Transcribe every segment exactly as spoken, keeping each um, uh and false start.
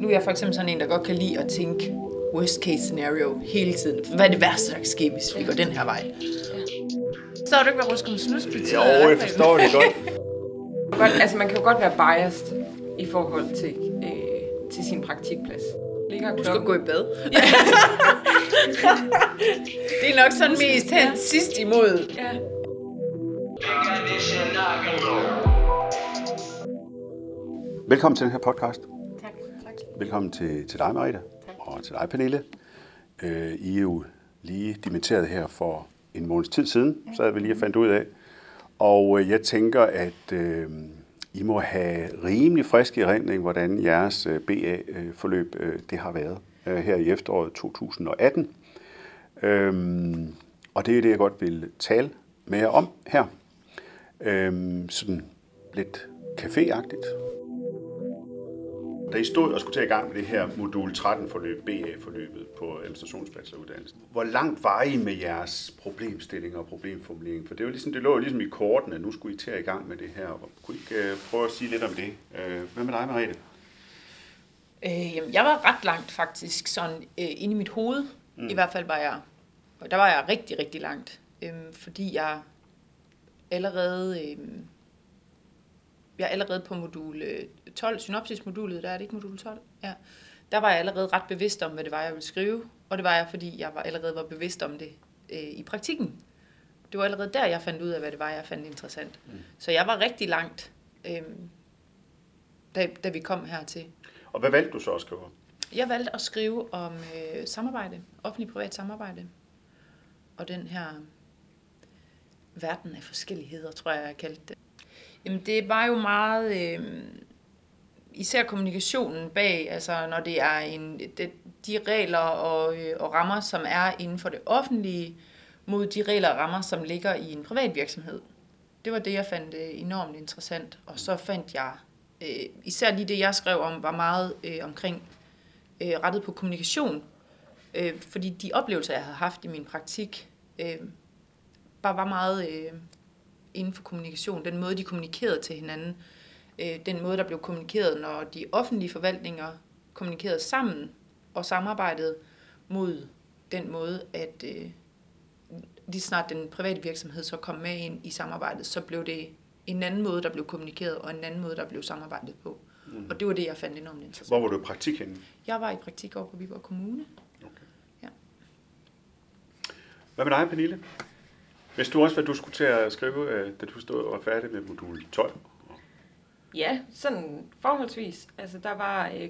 Nu er jeg for eksempel sådan en, der godt kan lide at tænke worst case scenario hele tiden. Hvad er det værste, der kan ske, hvis vi går den her vej? Så er du ikke, hvad ruskende snus betyder? Jo, jeg forstår det godt. godt. Altså, man kan jo godt være biased i forhold til, øh, til sin praktikplads. Du skal gå i bad. Ja. Det er nok sådan mest hen ja. sidst imod. Ja. Velkommen til den her podcast. Tak. tak. Velkommen til, til dig, Merete. Tak. Og til dig, Pernille. Øh, I er jo lige dimitteret her for en måneds tid siden, ja. sad vi lige og fandt ud af. Og jeg tænker, at øh, I må have rimelig frisk erindring, hvordan jeres B A-forløb det har været her i efteråret to tusind og atten. Øhm, og det er det, jeg godt vil tale med jer om her. Øhm, sådan lidt caféagtigt. Da I stod og skulle tage i gang med det her modul tretten-forløb, B A-forløbet på administrationsbacheloruddannelsen, hvor langt var I med jeres problemstillinger og problemformulering? For det, var ligesom, det lå jo ligesom i korten, at nu skulle I tage i gang med det her. Kunne I ikke uh, prøve at sige lidt om det? Uh, hvad med dig, Merete? Øh, jeg var ret langt faktisk, sådan øh, inde i mit hoved. Mm. I hvert fald var jeg, og der var jeg rigtig, rigtig langt, øh, fordi jeg allerede... Øh, Jeg er allerede på modul tolv, synopsismodulet, der er det ikke modul tolv? Ja. Der var jeg allerede ret bevidst om, hvad det var, jeg ville skrive. Og det var jeg, fordi jeg var allerede var bevidst om det øh, i praktikken. Det var allerede der, jeg fandt ud af, hvad det var, jeg fandt interessant. Mm. Så jeg var rigtig langt, øh, da, da vi kom hertil. Og hvad valgte du så at skrive? Jeg valgte at skrive om øh, samarbejde, offentlig-privat samarbejde. Og den her verden af forskelligheder, tror jeg, jeg kaldte det. Jamen, det var jo meget, øh, især kommunikationen bag, altså når det er en, det, de regler og, øh, og rammer, som er inden for det offentlige, mod de regler og rammer, som ligger i en privat virksomhed. Det var det, jeg fandt øh, enormt interessant. Og så fandt jeg, øh, især lige det, jeg skrev om, var meget øh, omkring øh, rettet på kommunikation. Øh, fordi de oplevelser, jeg havde haft i min praktik, øh, bare var meget... Øh, inden for kommunikation, den måde, de kommunikerede til hinanden, øh, den måde, der blev kommunikeret, når de offentlige forvaltninger kommunikerede sammen og samarbejdede mod den måde, at øh, lige snart den private virksomhed så kom med ind i samarbejdet, så blev det en anden måde, der blev kommunikeret, og en anden måde, der blev samarbejdet på. Mm. Og det var det, jeg fandt enormt interessant. Hvor var du i praktik henne? Jeg var i praktik over på Viborg Kommune. Okay. Ja. Hvad med dig, Pernille? Vidste du også, hvad du skulle til at skrive, da du stod og var færdig med modul tolv? Ja, sådan forholdsvis. Altså, der var, øh,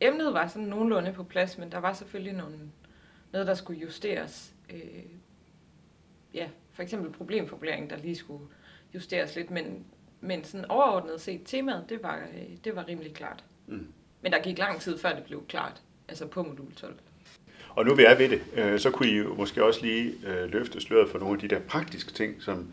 emnet var sådan nogenlunde på plads, men der var selvfølgelig nogle, noget, der skulle justeres. Øh, ja, for eksempel problemformulering, der lige skulle justeres lidt, men, men sådan overordnet set temaet, det var, øh, det var rimelig klart. Mm. Men der gik lang tid, før det blev klart, altså på modul tolv. Og nu vi er ved det, så kunne I måske også lige løfte sløret for nogle af de der praktiske ting, som,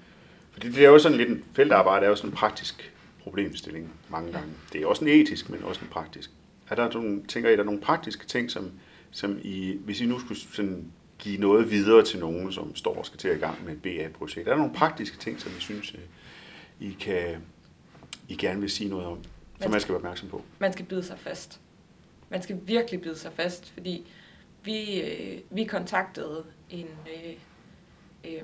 fordi det er jo sådan lidt en feltarbejde, er jo sådan en praktisk problemstilling mange gange. Det er også en etisk, men også en praktisk. Er der nogle, tænker I, der nogle praktiske ting, som, som I, hvis I nu skulle sådan give noget videre til nogen, som står og skal til at i gang med et B A-projekt, er der nogle praktiske ting, som I synes, I, kan, I gerne vil sige noget om, som man skal være opmærksom på? Man skal bide sig fast. Man skal virkelig bide sig fast, fordi Vi, øh, vi kontaktede en, øh, øh,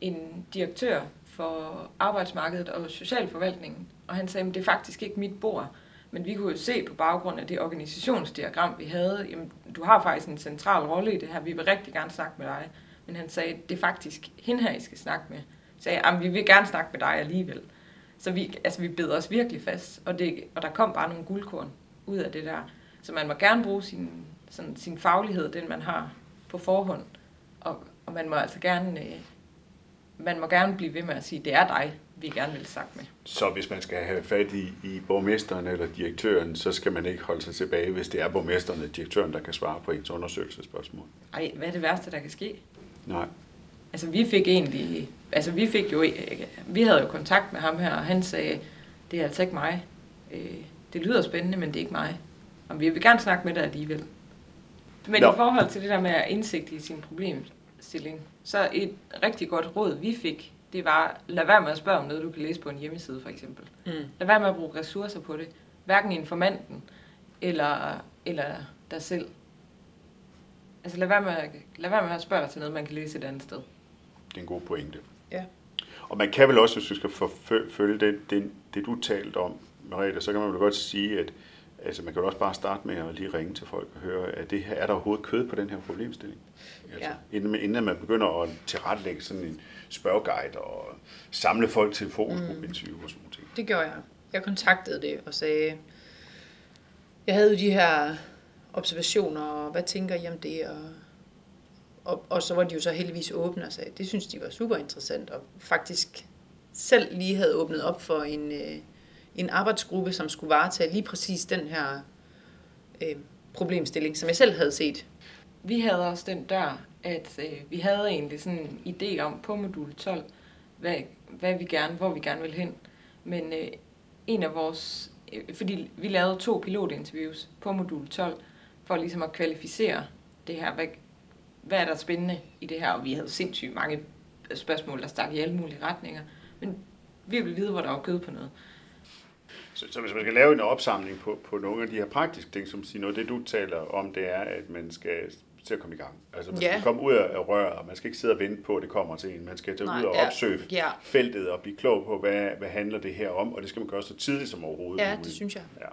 en direktør for arbejdsmarkedet og socialforvaltningen, og han sagde, at det er faktisk ikke mit bord, men vi kunne jo se på baggrund af det organisationsdiagram, vi havde, jamen, du har faktisk en central rolle i det her, vi vil rigtig gerne snakke med dig, men han sagde, at det er faktisk hende her, I skal snakke med. Så sagde jeg, at vi vil gerne snakke med dig alligevel. Så vi, altså, vi bed os virkelig fast, og, det, og der kom bare nogle guldkorn ud af det der, så man må gerne bruge sin... sådan sin faglighed, den man har på forhånd, og, og man må altså gerne øh, man må gerne blive ved med at sige, det er dig, vi gerne vil snakke med. Så hvis man skal have fat i, i borgmesteren eller direktøren, så skal man ikke holde sig tilbage, hvis det er borgmesteren eller direktøren, der kan svare på ens undersøgelsesspørgsmål? Ej, hvad er det værste, der kan ske? Nej. Altså vi fik egentlig, altså vi fik jo, vi havde jo kontakt med ham her, og han sagde, det er altså ikke mig. Øh, det lyder spændende, men det er ikke mig. Og vi vil gerne snakke med dig alligevel. Men no. i forhold til det der med at indsigt i sin problemstilling, så et rigtig godt råd, vi fik, det var, lad være med at spørge om noget, du kan læse på en hjemmeside for eksempel. Mm. Lad være med at bruge ressourcer på det. Hverken informanten eller, eller dig selv. Altså lad være med at, lad være med at spørge dig til noget, man kan læse et andet sted. Det er en god pointe. Ja. Og man kan vel også, hvis du skal forfølge det, det, det du talte om, Merete, så kan man vel godt sige, at altså, man kan jo også bare starte med at lige ringe til folk og høre, at det her, er der overhovedet kød på den her problemstilling? Altså, ja. inden, inden man begynder at tilrettelægge sådan en spørgeguide og samle folk til fokusgruppeinterview mm. og sådan noget. Det gjorde jeg. Jeg kontaktede det og sagde, jeg havde jo de her observationer, og hvad tænker I om det? Og, og, og så var de jo så heldigvis åbne og sagde, det synes de var super interessant, og faktisk selv lige havde åbnet op for en... en arbejdsgruppe, som skulle varetage lige præcis den her øh, problemstilling, som jeg selv havde set. Vi havde også den der, at øh, vi havde egentlig sådan en idé om på modul tolv, hvad, hvad vi gerne, hvor vi gerne ville hen. Men øh, en af vores, øh, fordi vi lavede to pilotinterviews på modul tolv, for ligesom at kvalificere det her, hvad, hvad er der spændende i det her, og vi havde sindssygt mange spørgsmål, der stak i alle mulige retninger, men vi ville vide, hvor der var kød på noget. Så, så hvis man skal lave en opsamling på, på nogle af de her praktiske ting, som siger noget, det du taler om, det er, at man skal til at komme i gang. Altså man yeah. skal komme ud af røret, og man skal ikke sidde og vente på, at det kommer til en. Man skal tage Nej, ud og ja. opsøge ja. feltet og blive klog på, hvad, hvad handler det her om, og det skal man gøre så tidligt som overhovedet. Ja, det synes jeg. Ja.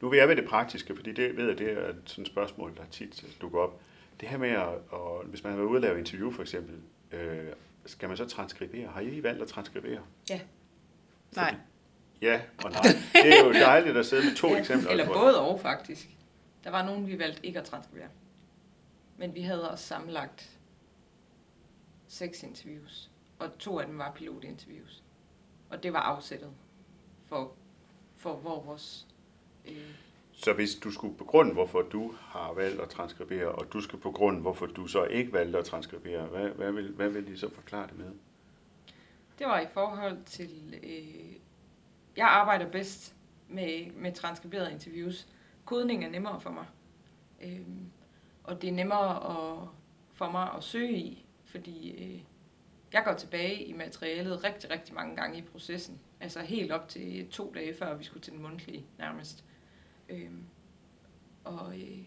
Nu vil jeg ved det praktiske, fordi det ved jeg, det er sådan et spørgsmål, der tit dukker op. Det her med, at og, hvis man har været ude og lave interview for eksempel, øh, skal man så transkribere? Har I valgt at transkribere? Ja. Fordi Nej. Ja og nej. Det er jo dejligt at sidde med to ja, eksempler. Eller både og faktisk. Der var nogen, vi valgte ikke at transkribere. Men vi havde også sammenlagt seks interviews. Og to af dem var pilotinterviews. Og det var afsættet for, for hvor vores... Øh... Så hvis du skulle begrunde, hvorfor du har valgt at transkribere, og du skal begrunde, hvorfor du så ikke valgte at transkribere, hvad, hvad, vil, hvad vil I så forklare det med? Det var i forhold til... Øh... Jeg arbejder bedst med, med transkriberede interviews. Kodning er nemmere for mig. Øhm, og det er nemmere at, for mig at søge i, fordi øh, jeg går tilbage i materialet rigtig, rigtig mange gange i processen. Altså helt op til to dage før vi skulle til den mundtlige nærmest. Øhm, og øh,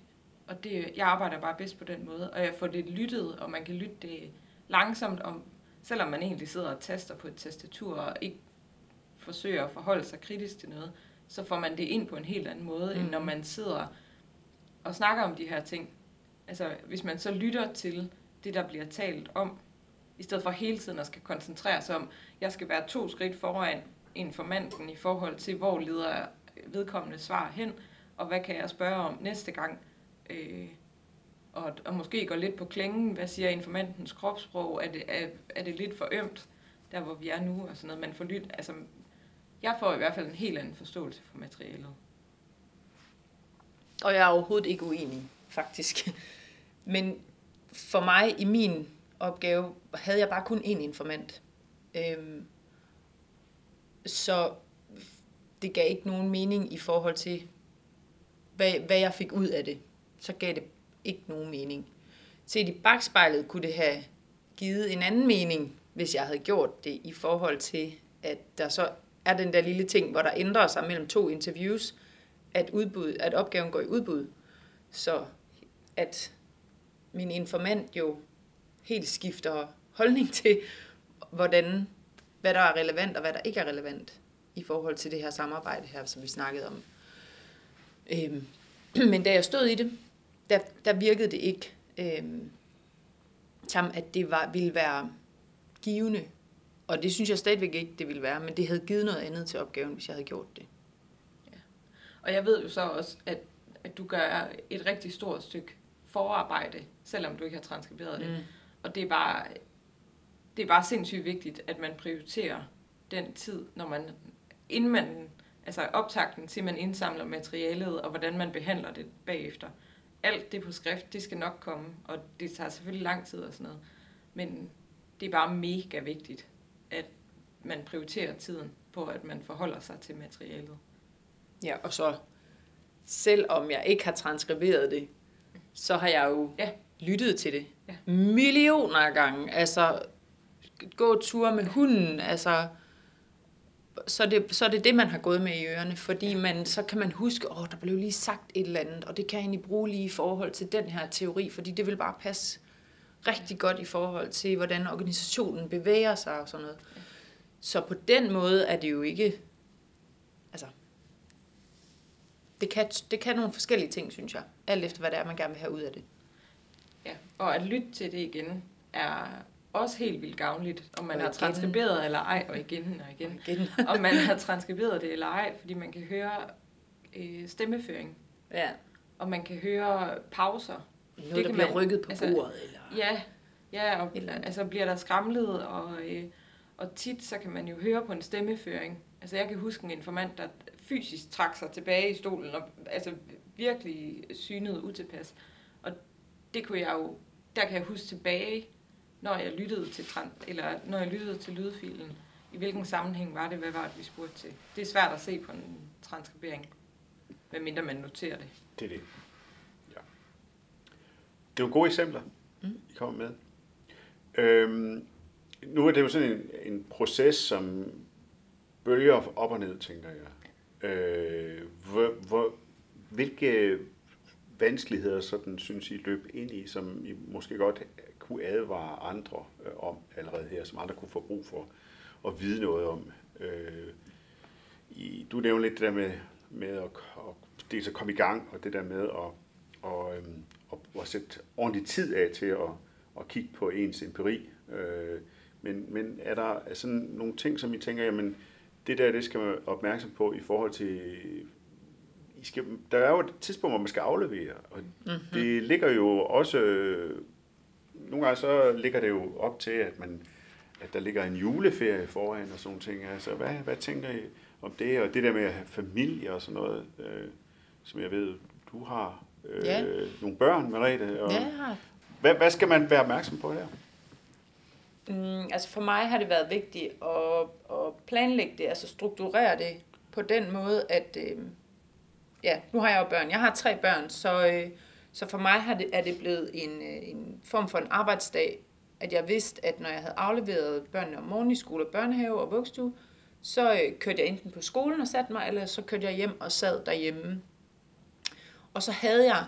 og det, jeg arbejder bare bedst på den måde, og jeg får det lyttet, og man kan lytte det langsomt, om, selvom man egentlig sidder og taster på et tastatur og ikke forsøger at forholde sig kritisk til noget, så får man det ind på en helt anden måde, mm. end når man sidder og snakker om de her ting. Altså, hvis man så lytter til det, der bliver talt om, i stedet for hele tiden at skal koncentrere sig om, jeg skal være to skridt foran informanten i forhold til, hvor leder vedkommende svar hen, og hvad kan jeg spørge om næste gang? Øh, og, og måske gå lidt på klingen, hvad siger informantens kropssprog? Er det, er, er det lidt for ømt, der hvor vi er nu? Og sådan noget, man får lyttet, altså... Jeg får i hvert fald en helt anden forståelse for materialet. Og jeg er overhovedet ikke uenig, faktisk. Men for mig, i min opgave, havde jeg bare kun én informant. Øhm, så det gav ikke nogen mening i forhold til, hvad, hvad jeg fik ud af det. Så gav det ikke nogen mening. Set i bagspejlet kunne det have givet en anden mening, hvis jeg havde gjort det, i forhold til, at der så... er den der lille ting, hvor der ændrer sig mellem to interviews, at, udbud, at opgaven går i udbud. Så at min informant jo helt skifter holdning til, hvordan, hvad der er relevant og hvad der ikke er relevant i forhold til det her samarbejde her, som vi snakkede om. Øhm, men da jeg stod i det, der, der virkede det ikke øhm, som, at det var, ville være givende. Og det synes jeg stadigvæk ikke, det ville være, men det havde givet noget andet til opgaven, hvis jeg havde gjort det. Ja. Og jeg ved jo så også, at, at du gør et rigtig stort stykke forarbejde, selvom du ikke har transkriberet det. Mm. Og det er, bare, det er bare sindssygt vigtigt, at man prioriterer den tid, når man, inden man, altså optakten til, man indsamler materialet, og hvordan man behandler det bagefter. Alt det på skrift, det skal nok komme, og det tager selvfølgelig lang tid og sådan noget. Men det er bare mega vigtigt, at man prioriterer tiden på, at man forholder sig til materialet. Ja, og så selvom jeg ikke har transkriberet det, så har jeg jo ja. lyttet til det ja. millioner af gange. Altså, gå ture med hunden, altså så er det, så er det det, man har gået med i ørerne, fordi man, så kan man huske, åh, der blev lige sagt et eller andet, og det kan jeg egentlig bruge lige i forhold til den her teori, fordi det vil bare passe rigtig godt i forhold til, hvordan organisationen bevæger sig og sådan noget. Så på den måde er det jo ikke, altså, det kan, det kan nogle forskellige ting, synes jeg, alt efter hvad det er, man gerne vil have ud af det. Ja, og at lytte til det igen er også helt vildt gavnligt, om man har transkriberet eller ej, og igen og igen, og igen. Om man har transkriberet det eller ej, fordi man kan høre øh, stemmeføring, ja. Og man kan høre pauser. Noget, det kan man rykket på altså, bordet? Eller? Ja, ja og, eller altså bliver der skramlet, og, øh, og tit så kan man jo høre på en stemmeføring. Altså jeg kan huske en informant, der fysisk trak sig tilbage i stolen, og altså virkelig synede utilpas. Og det kunne jeg jo, der kan jeg huske tilbage, når jeg lyttede til eller når jeg lyttede til lydfilen, i hvilken sammenhæng var det, hvad var det, vi spurgte til. Det er svært at se på en transkribering, medmindre man noterer det. Det er det. Ja. Det er nogle gode eksempler, mm. I kommer med. Øhm, nu er det jo sådan en, en proces, som bølger op og ned, tænker jeg. Øh, hvor, hvor, hvilke vanskeligheder sådan, synes I løb ind i, som I måske godt kunne advare andre øh, om allerede her, som andre kunne få brug for at vide noget om. Øh, i, du nævnte lidt det der med, med at, at, at, at komme i gang, og det der med at, at, at, at, at sætte ordentlig tid af til at, at kigge på ens empiri. Øh, men, men er der sådan nogle ting, som I tænker, jamen det der, det skal man være opmærksom på i forhold til, I skal, der er jo et tidspunkt, hvor man skal aflevere, og mm-hmm. det ligger jo også øh, nogle gange så ligger det jo op til, at, man, at der ligger en juleferie foran og sådan ting. Altså, hvad, hvad tænker I om det? Og det der med at have familie og sådan noget, øh, som jeg ved, du har øh, ja. nogle børn, Merete. Og ja, jeg har. Hvad, hvad skal man være opmærksom på der? Mm, altså for mig har det været vigtigt at, at planlægge det, altså strukturere det på den måde, at øh, ja, nu har jeg jo børn. Jeg har tre børn, så... Øh, Så for mig er det blevet en, en form for en arbejdsdag, at jeg vidste, at når jeg havde afleveret børnene om morgenen i skole, børnehave og vuggestue, så kørte jeg enten på skolen og satte mig, eller så kørte jeg hjem og sad derhjemme. Og så havde jeg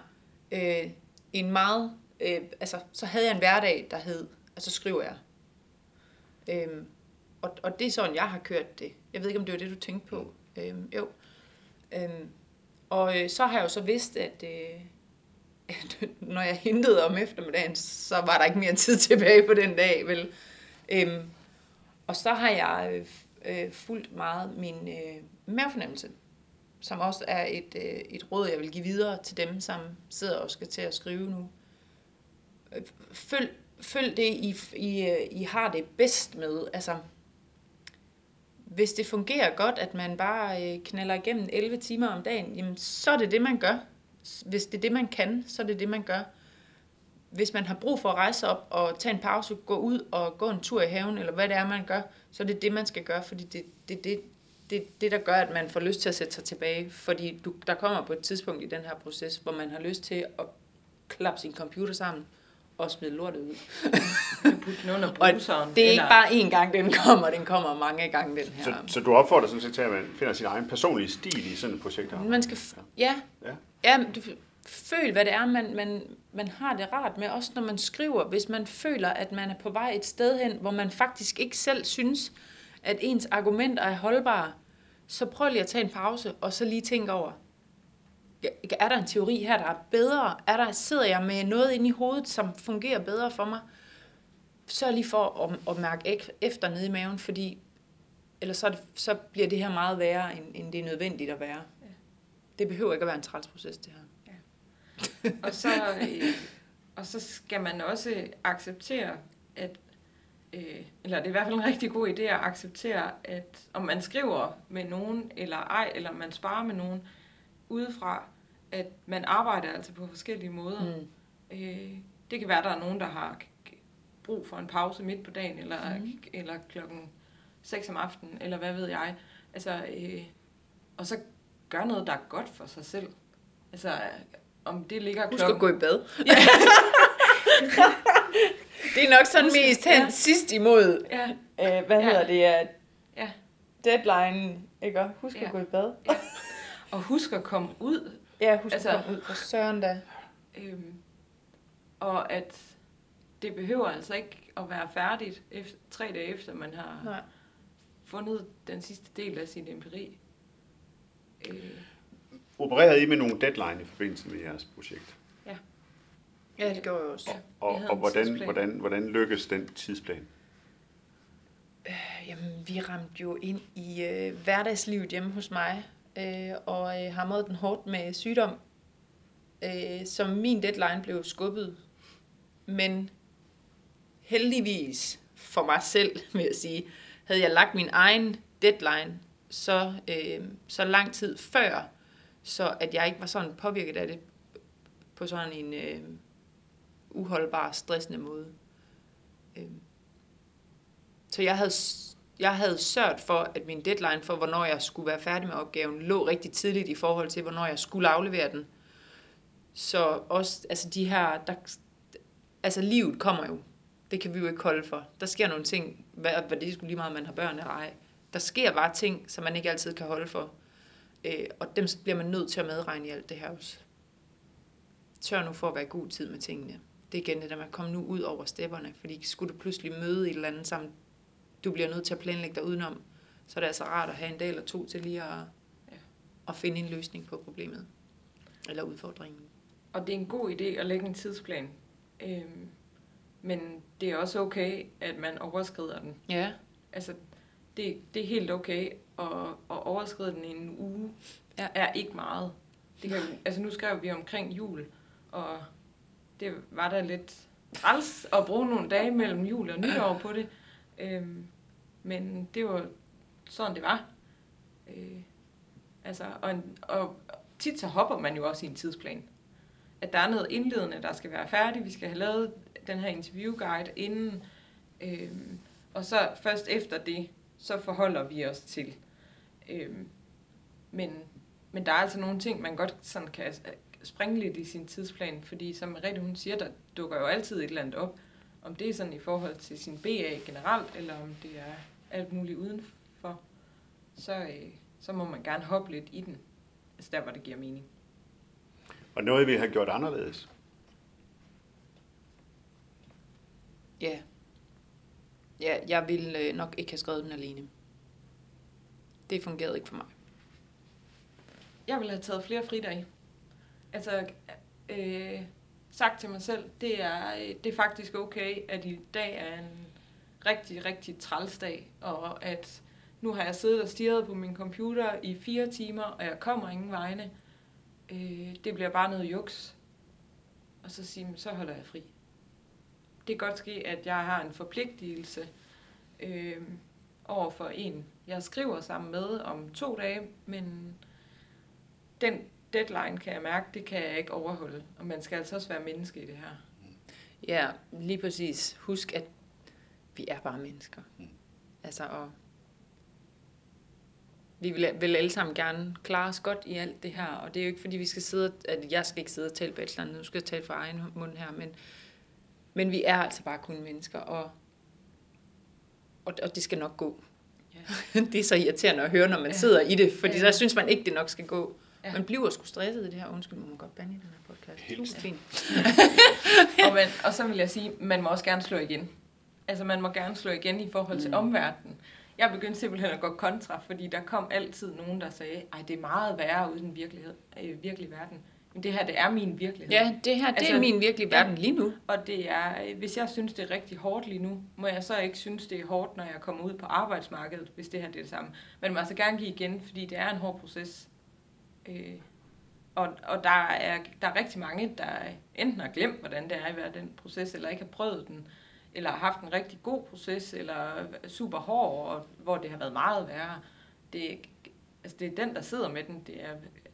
øh, en meget, øh, altså så havde jeg en hverdag, der hed, og så skriver jeg. Øhm, og, og det er sådan, jeg har kørt det. Jeg ved ikke, om det var det, du tænkte på. Øhm, jo. Øhm, og øh, så har jeg jo så vidst, at... Øh, når jeg hentede om eftermiddagen, så var der ikke mere tid tilbage på den dag, vel? Øhm, og så har jeg øh, fulgt meget min øh, mavefornemmelse, som også er et, øh, et råd, jeg vil give videre til dem, som sidder og skal til at skrive nu. Følg, følg det, I, I, I har det bedst med. Altså, hvis det fungerer godt, at man bare øh, knalder igennem elleve timer om dagen, jamen, så er det det, man gør. Hvis det er det, man kan, så er det det, man gør. Hvis man har brug for at rejse op og tage en pause, gå ud og gå en tur i haven, eller hvad det er, man gør, så er det det, man skal gøre, fordi det er det, det, det, det, der gør, at man får lyst til at sætte sig tilbage. Fordi du, der kommer på et tidspunkt i den her proces, hvor man har lyst til at klappe sin computer sammen og smide lortet ud. Og det er ikke bare én gang, den kommer, den kommer mange gange, den her. Så, så du opfordrer sådan set til, at man finder sin egen personlige stil i sådan et projekt her? Man skal, f- ja. ja. Ja, du føl, hvad det er, man, man, man har det rart med, også når man skriver. Hvis man føler, at man er på vej et sted hen, hvor man faktisk ikke selv synes, at ens argumenter er holdbare, så prøv lige at tage en pause, og så lige tænke over, er der en teori her, der er bedre? Er der, sidder jeg med noget inde i hovedet, som fungerer bedre for mig? Så lige for at, at mærke efter nede i maven, fordi ellers så, så bliver det her meget værre, end, end det er nødvendigt at være. Det behøver ikke at være en træls proces, det her. Ja. Og, så, øh, og så skal man også acceptere, at, øh, eller det er i hvert fald en rigtig god idé at acceptere, at om man skriver med nogen eller ej, eller man sparer med nogen udefra, at man arbejder altså på forskellige måder. Mm. Øh, det kan være, at der er nogen, der har brug for en pause midt på dagen, eller, mm. eller klokken seks om aftenen, eller hvad ved jeg. Altså, øh, og så gør noget, der er godt for sig selv. Altså, om det ligger klokken... Husk at gå i bad. Ja. Det er nok sådan Husk, mest hen ja. sidst imod... Ja. Æh, hvad ja. hedder det? Ja. deadline, ikke? Husk ja. at gå i bad. Ja. Og husk at komme ud. Ja, husk altså, at komme ud for søren da. Øhm, og at det behøver altså ikke at være færdigt efter, tre dage efter, man har Nej. fundet den sidste del af sin empiri. Øh. Opererede I med nogle deadline i forbindelse med jeres projekt? Ja. Ja, det gjorde jeg også. Og, og, og hvordan, hvordan, hvordan lykkes den tidsplan? Øh, jamen, vi ramte jo ind i øh, hverdagslivet hjemme hos mig, øh, og øh, hamrede den hårdt med sygdom. Øh, som min deadline blev skubbet, men heldigvis for mig selv, vil jeg sige, havde jeg lagt min egen deadline så, øh, så lang tid før, så at jeg ikke var sådan påvirket af det på sådan en øh, uholdbar, stressende måde. Øh. Så jeg havde, jeg havde sørget for, at min deadline for, hvornår jeg skulle være færdig med opgaven, lå rigtig tidligt i forhold til, hvornår jeg skulle aflevere den. Så også, altså de her, der, altså livet kommer jo. Det kan vi jo ikke holde for. Der sker nogle ting, hvad, hvad det er sgu lige meget, man har børn eller ej. Der sker bare ting, som man ikke altid kan holde for. Øh, og dem bliver man nødt til at medregne i alt det her også. Tør nu for at være i god tid med tingene. Det er igen det, der man kommer nu ud over stepperne. Fordi skulle du pludselig møde et eller andet sammen, du bliver nødt til at planlægge dig udenom, så er det altså rart at have en dag eller to til lige at, ja. at finde en løsning på problemet. Eller udfordringen. Og det er en god idé at lægge en tidsplan. Øhm, men det er også okay, at man overskrider den. Ja. Altså, det, det er helt okay at, at overskride den i en uge. Ja. Er ikke meget. Det kan, altså, nu skrev vi omkring jul, og det var da lidt træls at bruge nogle dage mellem jul og nytår på det. Øhm, men det var sådan, det var. Øh, altså, og, og tit så hopper man jo også i en tidsplan. At der er noget indledende, der skal være færdigt. Vi skal have lavet den her interviewguide inden. Øhm, og så først efter det, så forholder vi os til. Øhm, men, men der er altså nogle ting, man godt sådan kan springe lidt i sin tidsplan. Fordi som Merete, hun siger, der dukker jo altid et eller andet op. Om det er sådan i forhold til sin B A generelt, eller om det er alt muligt udenfor. Så, øh, så må man gerne hoppe lidt i den. Altså der, hvor det giver mening. Og noget, vi har gjort anderledes. Ja. Ja, jeg ville nok ikke have skrevet den alene. Det fungerede ikke for mig. Jeg ville have taget flere fridage. Altså, øh, sagt til mig selv, det er, det er faktisk okay, at i dag er en rigtig, rigtig trælsdag, og at nu har jeg siddet og stirret på min computer i fire timer, og jeg kommer ingen vegne. Det bliver bare noget juks, og så siger man, så holder jeg fri. Det kan godt ske, at jeg har en forpligtelse øh, over for en, jeg skriver sammen med om to dage, men den deadline kan jeg mærke, det kan jeg ikke overholde, og man skal altså også være menneske i det her. Ja, lige præcis. Husk, at vi er bare mennesker. Altså, og vi vil, vil alle sammen gerne klare os godt i alt det her, og det er jo ikke fordi, vi skal sidde, at jeg skal ikke sidde og tale bacheloren, nu skal jeg tale for egen mund her, men, men vi er altså bare kun mennesker, og, og, og det skal nok gå. Ja. Det er så irriterende at høre, når man ja. sidder i det, fordi ja. så synes man ikke, det nok skal gå. Ja. Man bliver sgu stresset i det her. Undskyld, må man godt bande i den her podcast. Helt fint. og, man, og så vil jeg sige, man må også gerne slå igen. Altså man må gerne slå igen i forhold til mm. omverdenen. Jeg begyndte simpelthen at gå kontra, fordi der kom altid nogen, der sagde, at det er meget værre uden virkelighed, øh, virkelig verden. Men det her, det er min virkelighed. Ja, det her, det altså, er min virkelige verden lige nu. Og det er, hvis jeg synes, det er rigtig hårdt lige nu, må jeg så ikke synes, det er hårdt, når jeg kommer ud på arbejdsmarkedet, hvis det her det er det samme. Men man må altså gerne give igen, fordi det er en hård proces. Øh, og og der, er, der er rigtig mange, der enten har glemt, hvordan det er at være den proces, eller ikke har prøvet den. Eller har haft en rigtig god proces, eller super hård, og hvor det har været meget værre. Det, altså det er den, der sidder med den. Det er,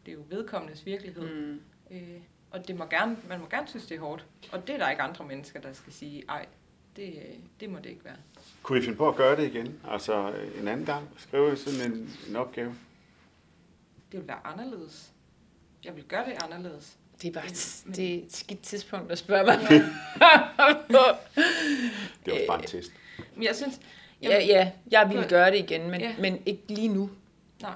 det er jo vedkommendes virkelighed. Mm. Øh, og det må gerne, man må gerne synes, det er hårdt. Og det er der ikke andre mennesker, der skal sige, ej, det, det må det ikke være. Kunne I finde på at gøre det igen? Altså en anden gang? Skrive sådan en, en opgave? Det ville være anderledes. Jeg vil gøre det anderledes. Det er bare et, det er et skidt tidspunkt at spørge mig. Det var bare en test. Men jeg synes, Jamen, ja, ja, jeg ville på, gøre det igen, men, ja. men ikke lige nu. Nej,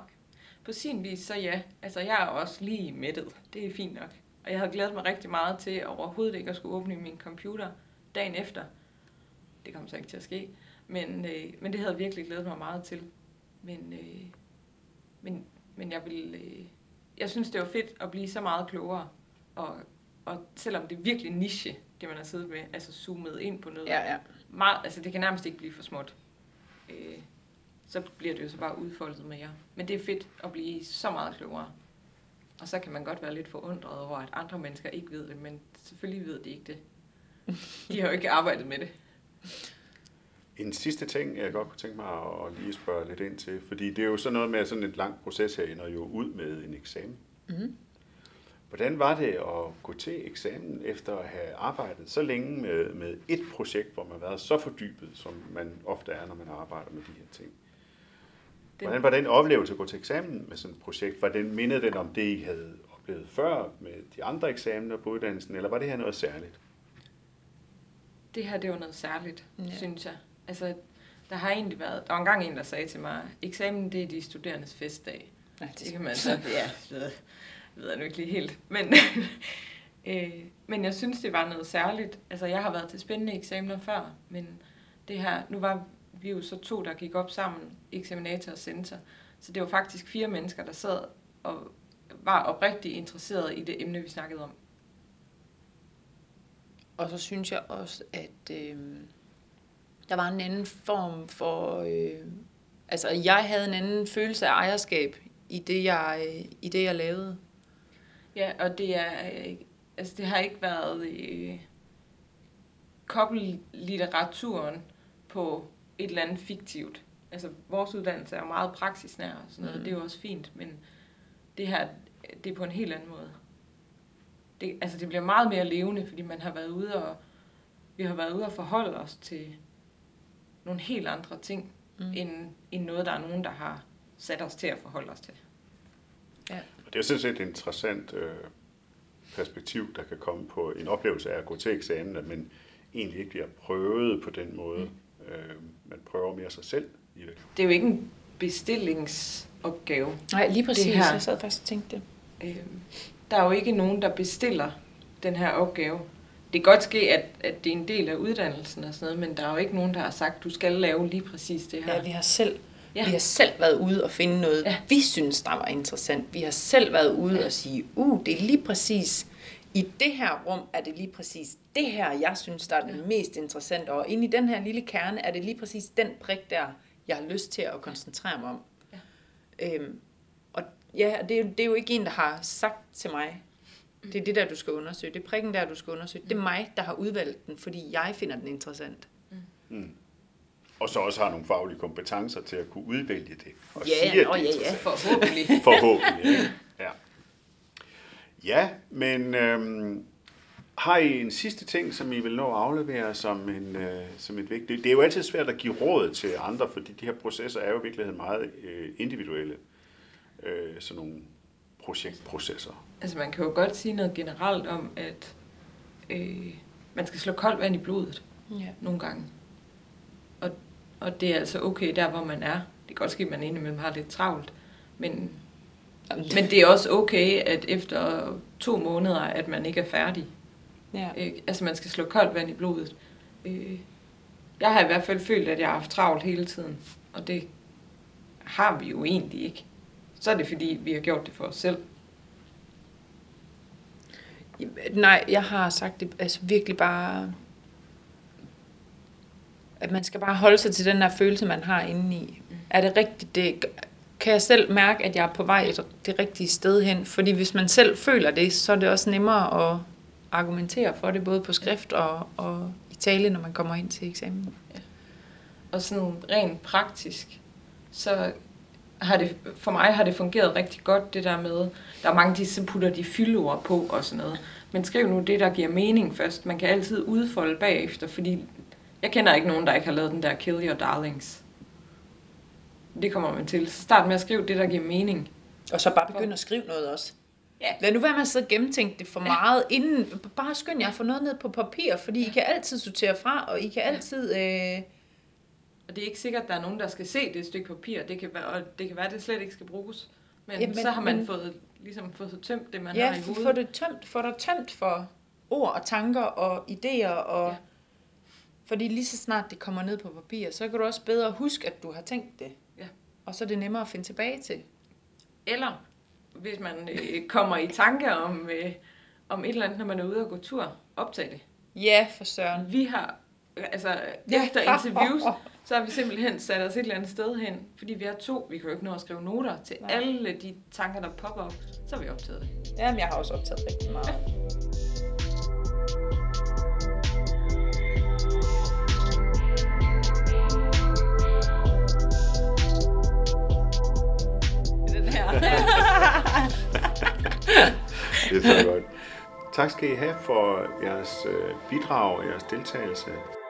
på sin vis så ja. Altså, jeg er også lige mættet. Det er fint nok. Og jeg havde glædet mig rigtig meget til overhovedet ikke at skulle åbne min computer dagen efter. Det kom så ikke til at ske. Men, øh, men det havde virkelig glædet mig meget til. Men, øh, men, men jeg ville... Øh, jeg synes, det var fedt at blive så meget klogere. Og, og selvom det er virkelig niche, det man har siddet med, altså zoomet ind på noget. Ja, ja. Meget, altså det kan nærmest ikke blive for småt. Øh, så bliver det jo så bare udfoldet med jer. Men det er fedt at blive så meget klogere. Og så kan man godt være lidt forundret over, at andre mennesker ikke ved det, men selvfølgelig ved de ikke det. De har jo ikke arbejdet med det. En sidste ting, jeg godt kunne tænke mig at lige spørge lidt ind til, fordi det er jo sådan noget med sådan et langt proces her, ender jo ud med en eksamen. Mm-hmm. Hvordan var det at gå til eksamen efter at have arbejdet så længe med, med et projekt, hvor man har været så fordybet, som man ofte er, når man arbejder med de her ting? Hvordan var den oplevelse at gå til eksamen med sådan et projekt? Var den, mindede den om det, I havde oplevet før med de andre eksamener på uddannelsen, eller var det her noget særligt? Det her, det var noget særligt, ja. synes jeg. Altså, der har egentlig været... Der var engang en, der sagde til mig, eksamen, det er de studerendes festdag. Ja, det, det kan man så... Ja, det ved jeg nu ikke lige helt. Men, øh, men jeg synes, det var noget særligt. Altså, jeg har været til spændende eksamener før, men det her... Nu var vi jo så to, der gik op sammen, eksaminator og censor. Så det var faktisk fire mennesker, der sad og var oprigtigt interesseret i det emne, vi snakkede om. Og så synes jeg også, at øh, der var en anden form for... Øh, altså, jeg havde en anden følelse af ejerskab i det, jeg, øh, i det, jeg lavede. Ja, og det, er, øh, altså, det har ikke været øh, koblet litteraturen på et eller andet fiktivt. Altså, vores uddannelse er meget praksisnær og sådan noget, mm. det er jo også fint, men det her, det er på en helt anden måde. Det, altså, det bliver meget mere levende, fordi man har været ude og, vi har været ude og forholde os til nogle helt andre ting, mm. end, end noget, der er nogen, der har sat os til at forholde os til. Ja. Og det er sådan set et interessant øh, perspektiv, der kan komme på en oplevelse af at gå til eksamen, at man egentlig ikke bliver prøvet på den måde. Mm. Man prøver mere sig selv. Det er jo ikke en bestillingsopgave. Nej, lige præcis. Jeg sad faktisk og tænkte det. Der er jo ikke nogen, der bestiller den her opgave. Det kan godt ske, at, at det er en del af uddannelsen og sådan noget, men der er jo ikke nogen, der har sagt, du skal lave lige præcis det her. Ja, vi har selv, ja. vi har selv været ude og finde noget, ja. vi synes, der var interessant. Vi har selv været ude ja. og sige, uh, det er lige præcis... I det her rum er det lige præcis det her, jeg synes, der er det mest interessante. Og inde i den her lille kerne, er det lige præcis den prik, der jeg har lyst til at koncentrere mig om. Ja. Øhm, og ja, det er, jo, det er jo ikke en, der har sagt til mig, det er det der, du skal undersøge. Det er prikken der, du skal undersøge. Det er mig, der har udvalgt den, fordi jeg finder den interessant. Mm. Og så også har nogle faglige kompetencer til at kunne udvælge det. Og ja, sige, og det ja, ja, forhåbentlig. Forhåbentlig, ja. ja. Ja, men øhm, har I en sidste ting, som I vil nå at aflevere som en øh, som et vigtigt? Det er jo altid svært at give råd til andre, fordi de her processer er jo i virkeligheden meget øh, individuelle, øh, sådan nogle projektprocesser. Altså man kan jo godt sige noget generelt om, at øh, man skal slå koldt vand i blodet ja. nogle gange. Og, og det er altså okay der, hvor man er. Det kan godt ske, at man indimellem har lidt travlt, men... Men det er også okay, at efter to måneder, at man ikke er færdig. Ja. Øh, altså, man skal slå koldt vand i blodet. Øh, jeg har i hvert fald følt, at jeg har haft travlt hele tiden. Og det har vi jo egentlig ikke. Så er det, fordi vi har gjort det for os selv. Nej, jeg har sagt det altså virkelig bare... At man skal bare holde sig til den der følelse, man har indeni. Mm. Er det rigtigt, det... Kan jeg selv mærke, at jeg er på vej det rigtige sted hen? Fordi hvis man selv føler det, så er det også nemmere at argumentere for det, både på skrift og, og i tale, når man kommer ind til eksamen. Ja. Og sådan rent praktisk, så har det, for mig har det fungeret rigtig godt, det der med, der er mange, de så putter de fyldord på og sådan noget. Men skriv nu det, der giver mening først. Man kan altid udfolde bagefter, fordi jeg kender ikke nogen, der ikke har lavet den der Kill Your Darlings. Det kommer man til. Start med at skrive det, der giver mening. Og så bare begynde at skrive noget også. Ja. Lad nu være med at sidde og gennemtænke det for meget ja. inden. Bare skynd jer at få noget ned på papir, fordi I kan altid sortere fra, og I kan altid øh, Og det er ikke sikkert, at der er nogen, der skal se det stykke papir, det kan være, og det kan være, at det slet ikke skal bruges. Men ja, men så har man men, fået, ligesom fået så tømt det, man ja, har i hovedet. Ja, få det tømt, få det tømt for ord og tanker og idéer. Og, ja. Fordi lige så snart det kommer ned på papir, så kan du også bedre huske, at du har tænkt det. Ja. Og så er det nemmere at finde tilbage til. Eller hvis man øh, kommer i tanke om, øh, om et eller andet, når man er ude og gå tur, optag det. Ja, for søren. Vi har, altså ja, efter interviews, så har vi simpelthen sat os et eller andet sted hen, fordi vi har to, vi kan jo ikke nå at skrive noter til Nej. alle de tanker, der popper op, så har vi optaget det. Jamen, jeg har også optaget rigtig meget. Ja. Den her. Det er så godt. Tak skal I have for jeres bidrag og jeres deltagelse.